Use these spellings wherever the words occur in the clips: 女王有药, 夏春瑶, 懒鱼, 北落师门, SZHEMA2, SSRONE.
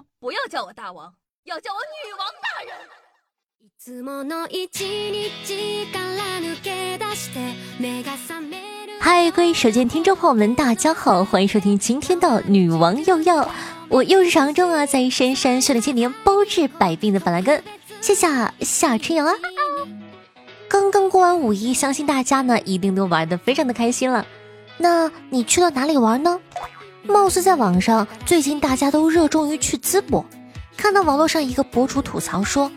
上不要叫我大王，要叫我女王大人。嗨，各位手机听众朋友们，大家好，欢迎收听今天的女王又要，我又是常中啊，在深山修炼千年，包治百病的板蓝根，谢谢夏春阳啊。刚刚过完五一，相信大家呢一定都玩得非常的开心了。那你去到哪里玩呢？貌似在网上最近大家都热衷于去淄博，看到网络上一个博主吐槽说，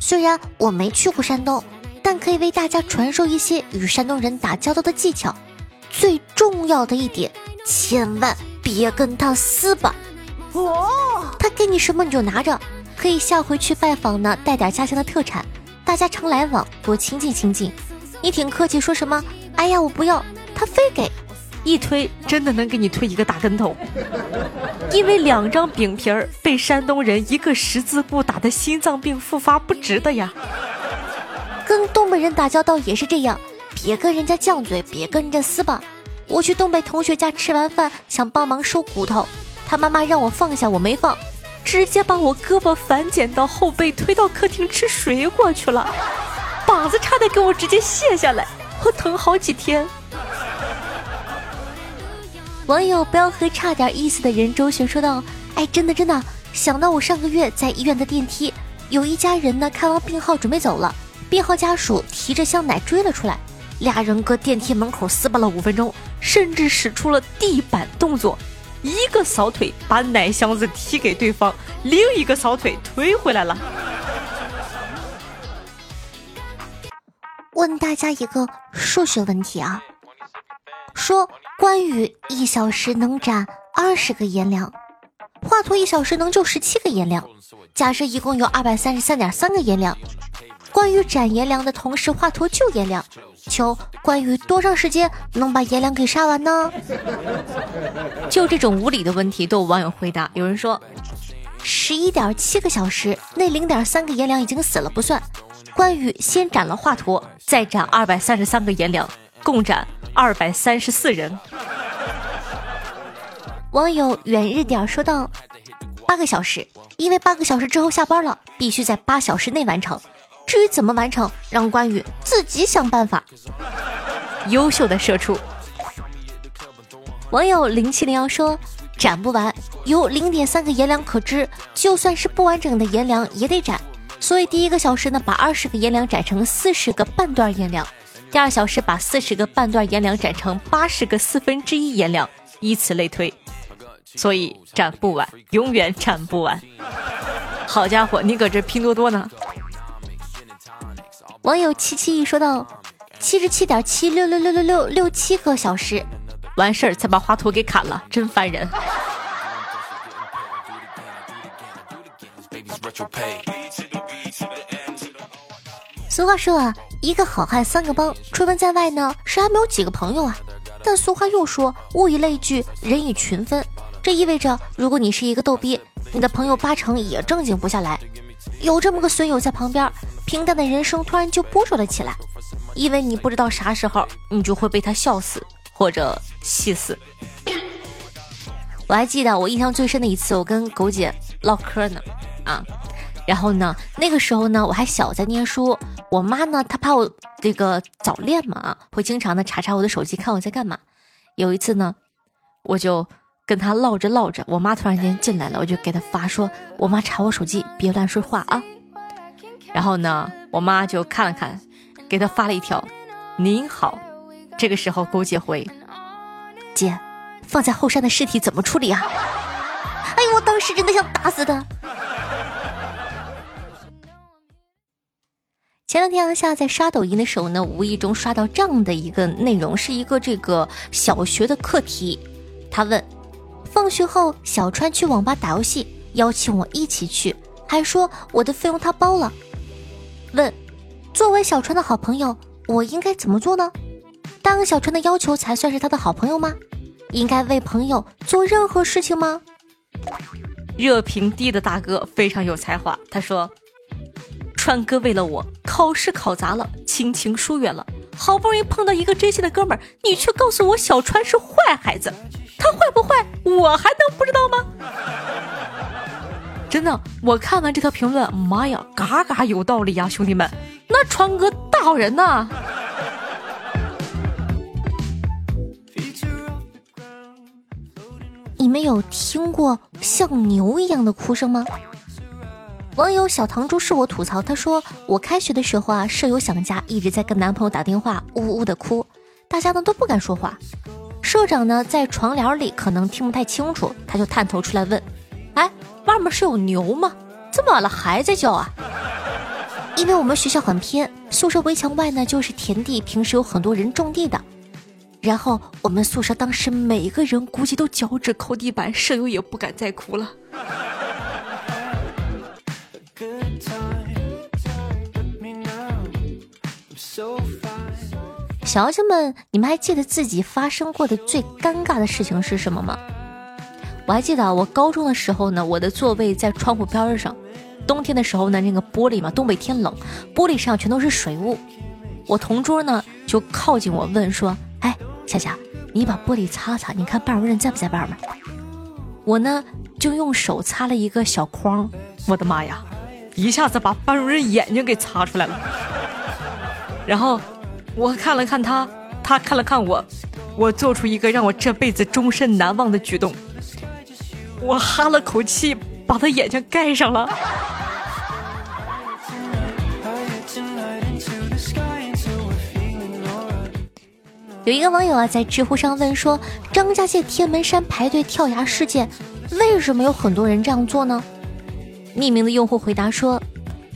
虽然我没去过山东，但可以为大家传授一些与山东人打交道的技巧，最重要的一点，千万别跟他撕吧。他给你什么你就拿着，可以下回去拜访呢带点家乡的特产，大家常来往，多亲近亲近。你挺客气，说什么哎呀我不要，他非给，一推真的能给你推一个大跟头。因为两张饼皮儿被山东人一个十字固打的心脏病复发不值的呀。跟东北人打交道也是这样，别跟人家犟嘴，别跟人家撕吧。我去东北同学家吃完饭，想帮忙收骨头，他妈妈让我放下，我没放，直接把我胳膊反剪到后背，推到客厅吃水果去了，膀子差点给我直接卸下来，我疼好几天。网友不要和差点意思的人周旋说道，哎，真的想到我上个月在医院的电梯，有一家人呢看完病号准备走了，病号家属提着箱奶追了出来，俩人搁电梯门口撕巴了5分钟，甚至使出了地板动作，一个扫腿把奶箱子踢给对方，另一个扫腿推回来了。问大家一个数学问题啊，说关羽1小时能斩20个颜良，华佗1小时能救17个颜良，假设一共有233.3个颜良，关羽斩颜良的同时华佗救颜良，求关羽多长时间能把颜良给杀完呢？就这种无理的问题都有网友回答，有人说 11.7 个小时内0.3个颜良已经死了不算，关羽先斩了华佗，再斩233个颜良，共斩234人。网友远日点说到，8个小时，因为8个小时之后下班了，必须在8小时内完成，至于怎么完成，让关羽自己想办法。优秀的社畜。网友0701说，斩不完，由0.3个颜良可知，就算是不完整的颜良也得斩，所以第一个小时呢，把20个颜良斩成40个半段颜良，第二小时把40个半段颜良斩成80个1/4颜良，以此类推，所以斩不完，永远斩不完。好家伙，你搁这拼多多呢？网友771说道：77.7666667个小时，完事儿才把华佗给砍了，真烦人。俗话说啊，一个好汉3个帮，出门在外呢，谁还没有几个朋友啊？但俗话又说，物以类聚，人以群分，这意味着如果你是一个逗逼，你的朋友8成也正经不下来。有这么个损友在旁边，平淡的人生突然就波折了起来，因为你不知道啥时候你就会被他笑死或者气死。我还记得我印象最深的一次，我跟狗姐唠嗑呢啊。然后呢，那个时候呢，我还小，在念书。我妈呢，她怕我这个早恋嘛，会经常的查我的手机，看我在干嘛。有一次呢，我就跟她唠着，我妈突然间进来了，我就给她发说，我妈查我手机，别乱说话啊。然后呢，我妈就看了看，给她发了一条：“您好。”这个时候，狗姐回：“姐，放在后山的尸体怎么处理啊？”哎呦，我当时真的想打死她。前两天下在刷抖音的时候呢，无意中刷到这样的一个内容，是一个这个小学的课题。他问，放学后小川去网吧打游戏，邀请我一起去，还说我的费用他包了。问，作为小川的好朋友，我应该怎么做呢？答应小川的要求才算是他的好朋友吗？应该为朋友做任何事情吗？热评低的大哥非常有才华，他说，川哥为了我考试考砸了，亲情疏远了，好不容易碰到一个真心的哥们儿，你却告诉我小川是坏孩子，他坏不坏我还能不知道吗？真的，我看完这条评论，妈呀，嘎嘎有道理呀，兄弟们，那川哥大好人呐。你们有听过像牛一样的哭声吗？网友小唐猪是我吐槽，他说我开学的时候啊，舍友想家，一直在跟男朋友打电话，呜呜的哭，大家呢都不敢说话。社长呢在床帘里可能听不太清楚，他就探头出来问，哎，外面是有牛吗？这么晚了还在叫啊？因为我们学校很偏，宿舍围墙外呢就是田地，平时有很多人种地的。然后我们宿舍当时每个人估计都脚趾抠地板，舍友也不敢再哭了。小姐们，你们还记得自己发生过的最尴尬的事情是什么吗？我还记得我高中的时候呢，我的座位在窗户边上，冬天的时候呢，那个玻璃嘛，东北天冷，玻璃上全都是水雾。我同桌呢就靠近我问说，哎，夏夏，你把玻璃擦擦，你看半个人在不在外面？我呢就用手擦了一个小框，我的妈呀，一下子把半个人眼睛给擦出来了。然后我看了看他，他看了看我，我做出一个让我这辈子终身难忘的举动，我哈了口气，把他眼睛盖上了。有一个网友啊在知乎上问说，张家界天门山排队跳崖事件，为什么有很多人这样做呢？匿名的用户回答说，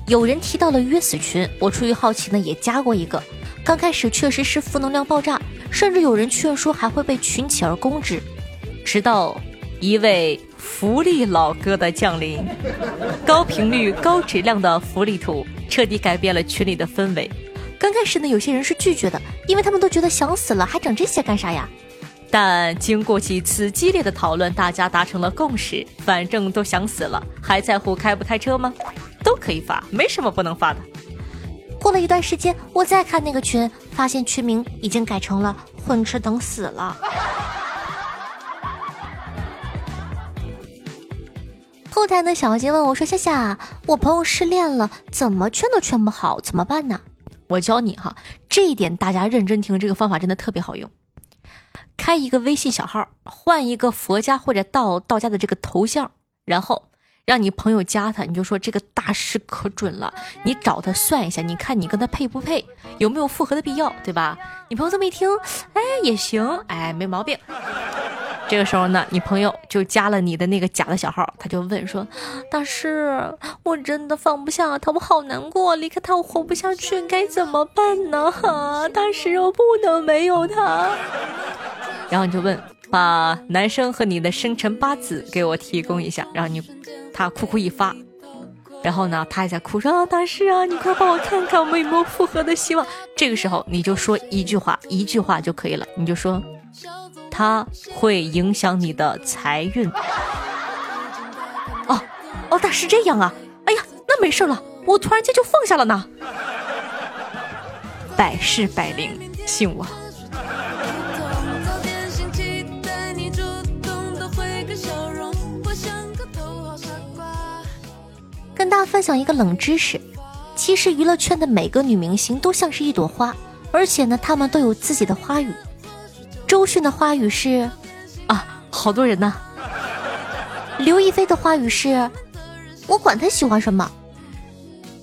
有人提到了约死群，我出于好奇呢也加过一个，刚开始确实是负能量爆炸，甚至有人劝说还会被群起而攻之，直到一位福利老哥的降临，高频率高质量的福利图彻底改变了群里的氛围。刚开始呢有些人是拒绝的，因为他们都觉得想死了还整这些干啥呀，但经过几次激烈的讨论，大家达成了共识，反正都想死了，还在乎开不开车吗？都可以发，没什么不能发的。过了一段时间，我再看那个群，发现群名已经改成了混吃等死了。后台的小金问我说，夏夏，我朋友失恋了，怎么劝都劝不好，怎么办呢？我教你哈，这一点大家认真听，这个方法真的特别好用。开一个微信小号，换一个佛家或者道家的这个头像，然后让你朋友加他，你就说这个大师可准了，你找他算一下，你看你跟他配不配，有没有复合的必要，对吧？你朋友这么一听，哎，也行，哎，没毛病。这个时候呢，你朋友就加了你的那个假的小号，他就问说，大师，我真的放不下他，我好难过，离开他我活不下去，该怎么办呢？大师，我不能没有他。然后你就问，把男生和你的生辰八字给我提供一下，然后他哭哭一发，然后呢他还在哭说，啊，大师啊，你快帮我看看我们有没有复合的希望。这个时候你就说一句话就可以了，你就说，他会影响你的财运。哦，大师这样啊，哎呀，那没事了，我突然间就放下了呢。百试百灵，信我。跟大家分享一个冷知识，其实娱乐圈的每个女明星都像是一朵花，而且呢她们都有自己的花语。周迅的花语是啊，好多人呢。刘亦菲的花语是我管她喜欢什么。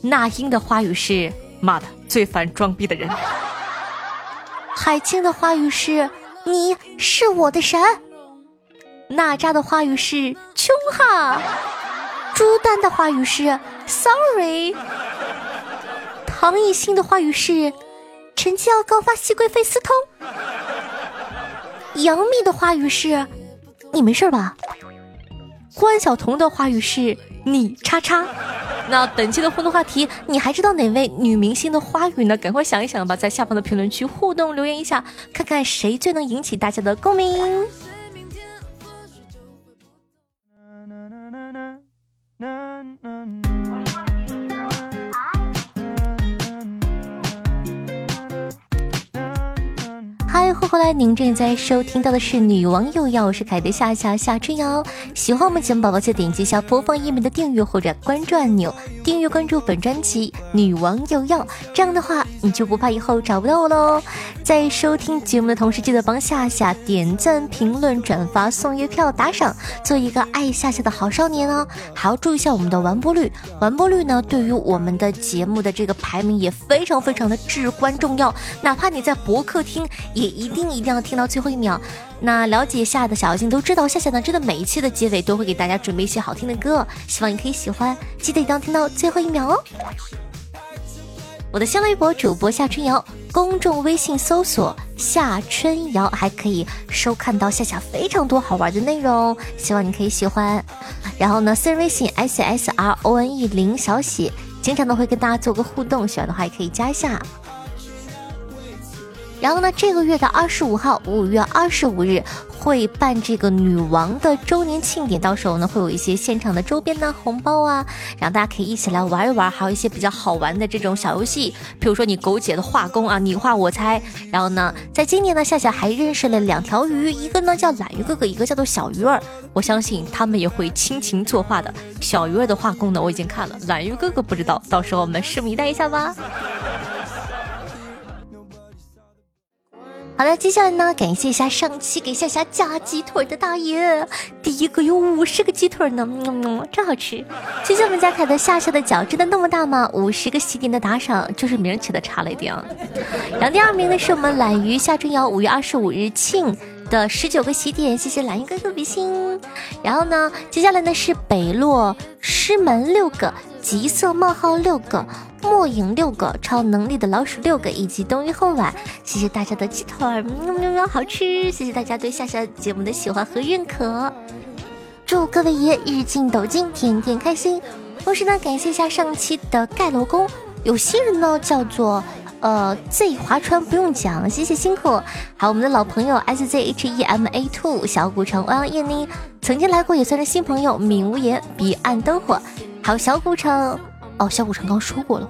那英的花语是妈的最烦装逼的人。海清的花语是你是我的神。娜扎的花语是穷哈。朱丹的话语是 sorry， 唐艺昕的话语是臣妾要告发熹贵妃私通，杨幂的话语是你没事吧，关晓彤的话语是你叉叉。那本期的互动话题，你还知道哪位女明星的花语呢？赶快想一想吧，在下方的评论区互动留言一下，看看谁最能引起大家的共鸣。嗨，欢迎回来！您正在收听到的是女网友要，我是凯的夏春瑶。喜欢我们节目宝宝，就点击一下播放页面的订阅或者关注按钮，订阅关注本专辑《女网友要》，这样的话你就不怕以后找不到我喽。在收听节目的同时，记得帮夏夏点赞、评论、转发、送月票、打赏，做一个爱夏夏的好少年哦。还要注意一下我们的完播率，完播率呢，对于我们的节目的这个排名也非常的至关重要。哪怕你在博客听，也一定要听到最后一秒。那了解夏的小妖精都知道，夏夏呢真的每一期的结尾都会给大家准备一些好听的歌，希望你可以喜欢，记得一定要听到最后一秒哦。我的新浪微博主播夏春瑶，公众微信搜索夏春瑶，还可以收看到夏夏非常多好玩的内容，希望你可以喜欢。然后呢，私人微信 SSRONE 小写，经常都会跟大家做个互动，喜欢的话也可以加一下。然后呢，这个月的25号，5月25日会办这个女王的周年庆典，到时候呢会有一些现场的周边呢、红包啊，让大家可以一起来玩一玩，还有一些比较好玩的这种小游戏，比如说你狗姐的画工啊，你画我猜。然后呢，在今年呢，夏夏还认识了2条鱼，一个呢叫懒鱼哥哥，一个叫做小鱼儿，我相信他们也会倾情作画的。小鱼儿的画工呢我已经看了，懒鱼哥哥不知道，到时候我们拭目以待一下吧。好了，接下来呢，感谢一下上期给夏夏加鸡腿的大爷，第一个有50个鸡腿呢，真好吃。谢谢我们家凯的夏夏的脚真的那么大吗？50个喜点的打赏，就是名起的差了一点啊。然后第2名呢是我们懒鱼夏春瑶，5月25日庆的19个喜点，谢谢蓝鱼哥哥比心。然后呢，接下来呢是北落师门6个，极色冒号6个，末影6个，超能力的老鼠6个，以及冬雨后晚。谢谢大家的鸡腿儿，好吃！谢谢大家对夏夏节目的喜欢和认可，祝各位爷日进斗金，天天开心。同时呢，感谢一下上期的盖楼工，有些人呢叫做。Z 划船不用讲，谢谢辛苦。还有我们的老朋友 SZHEMA2 小古城欧阳燕妮，曾经来过也算是新朋友，敏无言彼岸灯火。还有小古城哦，小古城刚说过了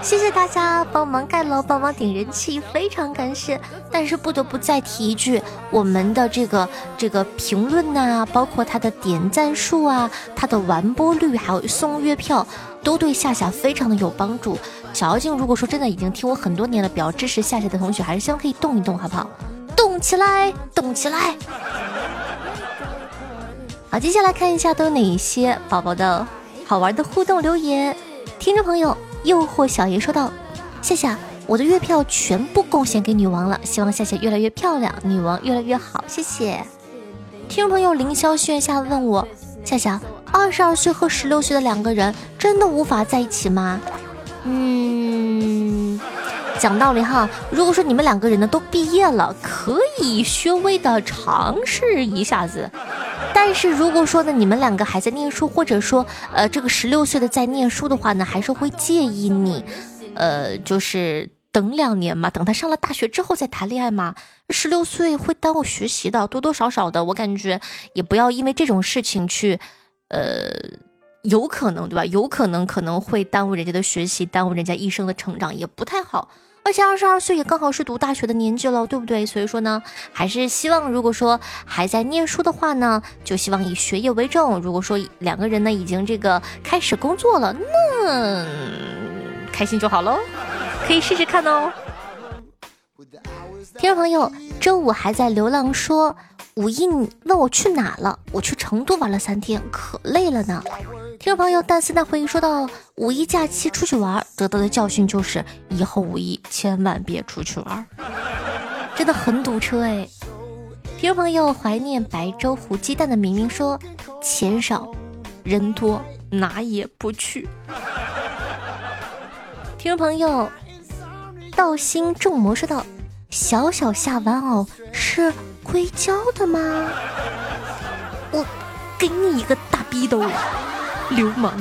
谢谢大家帮忙盖楼，帮忙顶人气，非常感谢。但是不得不再提一句，我们的这个评论啊，包括它的点赞数啊，它的完播率，还有送月票，都对夏夏非常的有帮助。小妖精如果说真的已经听我很多年了，比较支持夏夏的同学，还是希望可以动一动，好不好？动起来，动起来！好，接下来看一下都有哪些宝宝的好玩的互动留言。听众朋友诱惑小爷说道：“夏夏，我的月票全部贡献给女王了，希望夏夏越来越漂亮，女王越来越好，谢谢。”听众朋友凌霄炫下问我：“夏夏，22岁和16岁的2个人真的无法在一起吗？”讲道理哈，如果说你们2个人呢都毕业了，可以稍微的尝试一下子。但是如果说呢，你们2个还在念书，或者说这个16岁的在念书的话呢，还是会建议你，就是等2年嘛，等他上了大学之后再谈恋爱嘛。16岁会耽误学习的，多多少少的，我感觉也不要因为这种事情去，有可能对吧？有可能会耽误人家的学习，耽误人家一生的成长，也不太好。而且22岁也刚好是读大学的年纪了，对不对？所以说呢，还是希望如果说还在念书的话呢，就希望以学业为重。如果说2个人呢已经这个开始工作了，那开心就好喽，可以试试看哦。听众朋友，周五还在流浪说，5一问我去哪了？我去成都玩了3天，可累了呢。听众朋友，但是那回忆说到5一假期出去玩，得到的教训就是以后5一千万别出去玩，真的很堵车哎。听众朋友，怀念白粥糊鸡蛋的明明说，钱少人多哪也不去。听众朋友，道心众魔说道，小小下玩偶是硅胶的吗？我给你一个大逼兜流氓。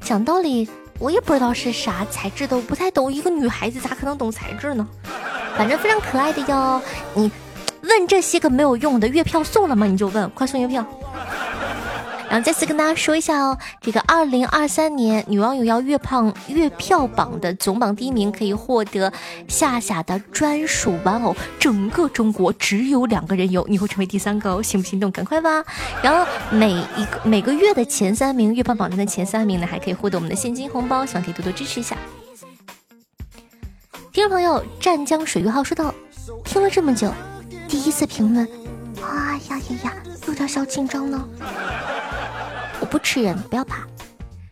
讲道理我也不知道是啥材质的，我不太懂，一个女孩子咋可能懂材质呢？反正非常可爱的哟。你问这些个没有用的，月票送了吗？你就问，快送月票。然后再次跟大家说一下哦，这个2023年女网友要月票榜的总榜第1名可以获得夏夏的专属玩偶，整个中国只有2个人有，你会成为第3个哦，心不心动？赶快吧！然后每个月的前3名，月票榜上的前3名呢，还可以获得我们的现金红包，希望可以多多支持一下。听众朋友湛江水月号说道，听了这么久第一次评论，哎呀呀呀，有点小紧张呢。我不吃人，不要怕。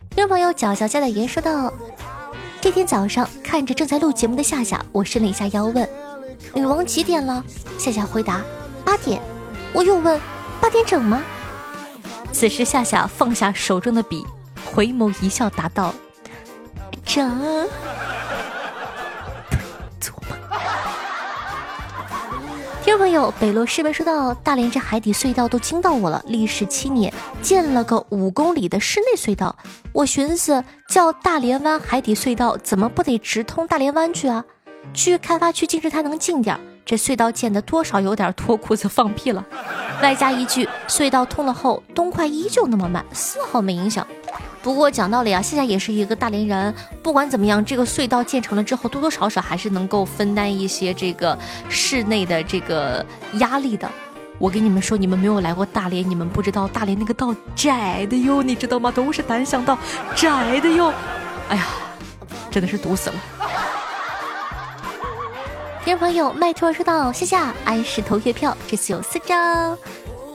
听众朋友脚小家的爷说道，这天早上看着正在录节目的夏夏，我伸了一下腰问女王几点了，夏夏回答8点，我又问8点整吗？此时夏夏放下手中的笔，回眸一笑答道，整。听众朋友北洛师妹说到，大连这海底隧道都惊到我了，历时7年建了个5公里的室内隧道，我寻思叫大连湾海底隧道怎么不得直通大连湾去啊，去开发区建设它能近点，这隧道建的多少有点脱裤子放屁了，外加一句隧道通了后东快依旧那么慢，丝毫没影响。不过讲道理啊，现在也是一个大连人，不管怎么样，这个隧道建成了之后，多多少少还是能够分担一些这个市内的这个压力的。我跟你们说，你们没有来过大连，你们不知道大连那个道窄的哟，你知道吗？都是单向道，窄的哟。哎呀，真的是堵死了。听众朋友麦托说道，谢谢爱石头月票，这次有4张。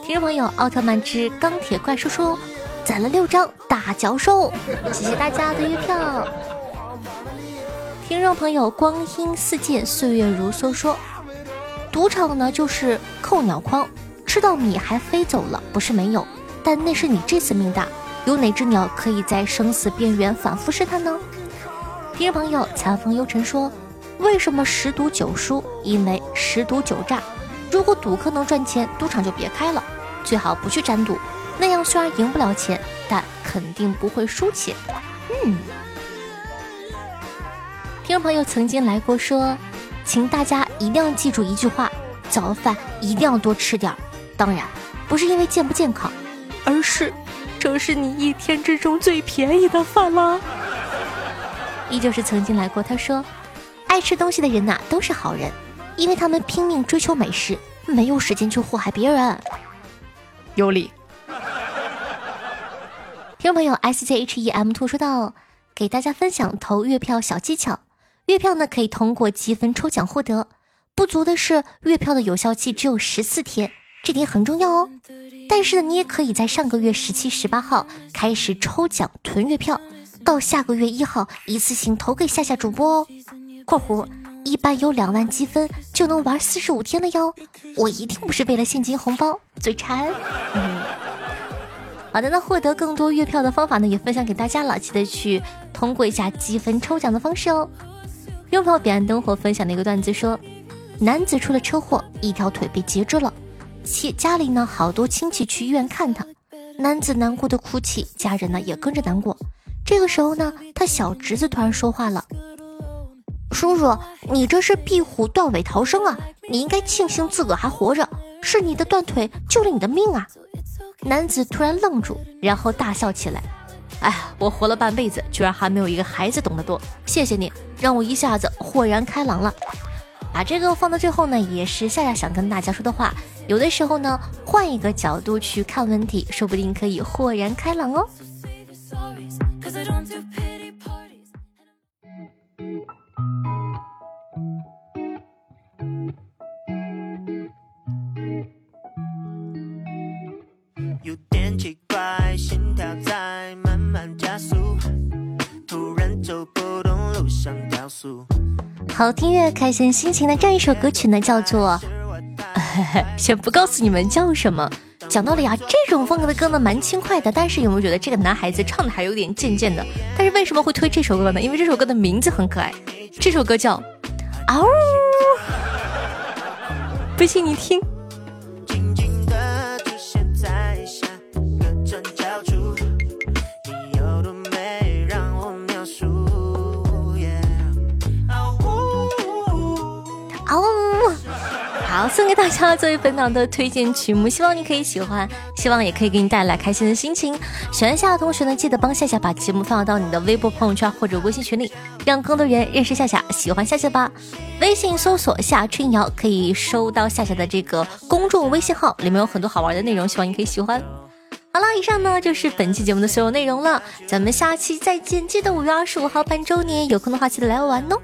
听众朋友奥特曼之钢铁怪叔叔攒了6张大脚兽，谢谢大家的月票。听众朋友光阴似箭岁月如梭说，赌场呢就是扣鸟筐，吃到米还飞走了不是没有，但那是你这次命大，有哪只鸟可以在生死边缘反复试探呢？听众朋友残风幽尘说，为什么十赌九输？因为十赌九诈，如果赌客能赚钱，赌场就别开了，最好不去沾赌，那样虽然赢不了钱，但肯定不会输钱。听众朋友曾经来过说，请大家一定要记住一句话，早饭一定要多吃点，当然不是因为健不健康，而是这是你一天之中最便宜的饭啦。依旧是曾经来过，他说爱吃东西的人呐，都是好人，因为他们拼命追求美食，没有时间去祸害别人。有理。听众朋友 SZHEM2 说道，给大家分享投月票小技巧，月票呢可以通过积分抽奖获得，不足的是月票的有效期只有14天，这点很重要哦，但是你也可以在上个月17、18号开始抽奖囤月票，到下个月1号一次性投给夏夏主播哦，括弧一般有2万积分就能玩45天了哟，我一定不是为了现金红包嘴馋。好的，那获得更多月票的方法呢也分享给大家了，记得去通过一下积分抽奖的方式哦。用朋友彼岸灯火分享的一个段子说，男子出了车祸，一条腿被截肢了，家里呢好多亲戚去医院看他，男子难过的哭泣，家人呢也跟着难过，这个时候呢他小侄子突然说话了，叔叔你这是壁虎断尾逃生啊，你应该庆幸自个还活着，是你的断腿救了你的命啊。男子突然愣住，然后大笑起来，哎，我活了半辈子，居然还没有一个孩子懂得多，谢谢你让我一下子豁然开朗了。把这个放到最后呢，也是夏夏想跟大家说的话，有的时候呢换一个角度去看问题，说不定可以豁然开朗哦。有点奇怪，心跳在慢慢加速，突然走不动路上雕塑。好听乐开心心情的这样一首歌曲呢叫做先不告诉你们叫什么。讲道理啊，这种风格的歌呢蛮轻快的，但是有没有觉得这个男孩子唱的还有点贱贱的？但是为什么会推这首歌呢？因为这首歌的名字很可爱，这首歌叫嗷、不信你听。送给大家作为本档的推荐曲目，希望你可以喜欢，希望也可以给你带来开心的心情。喜欢夏夏的同学呢，记得帮夏夏把节目放到你的微博朋友圈或者微信群里，让更多人认识夏夏，喜欢夏夏吧。微信搜索夏春瑶可以收到夏夏的这个公众微信号，里面有很多好玩的内容，希望你可以喜欢。好了，以上呢就是本期节目的所有内容了，咱们下期再见。记得5月25号办周年，有空的话记得来玩哦。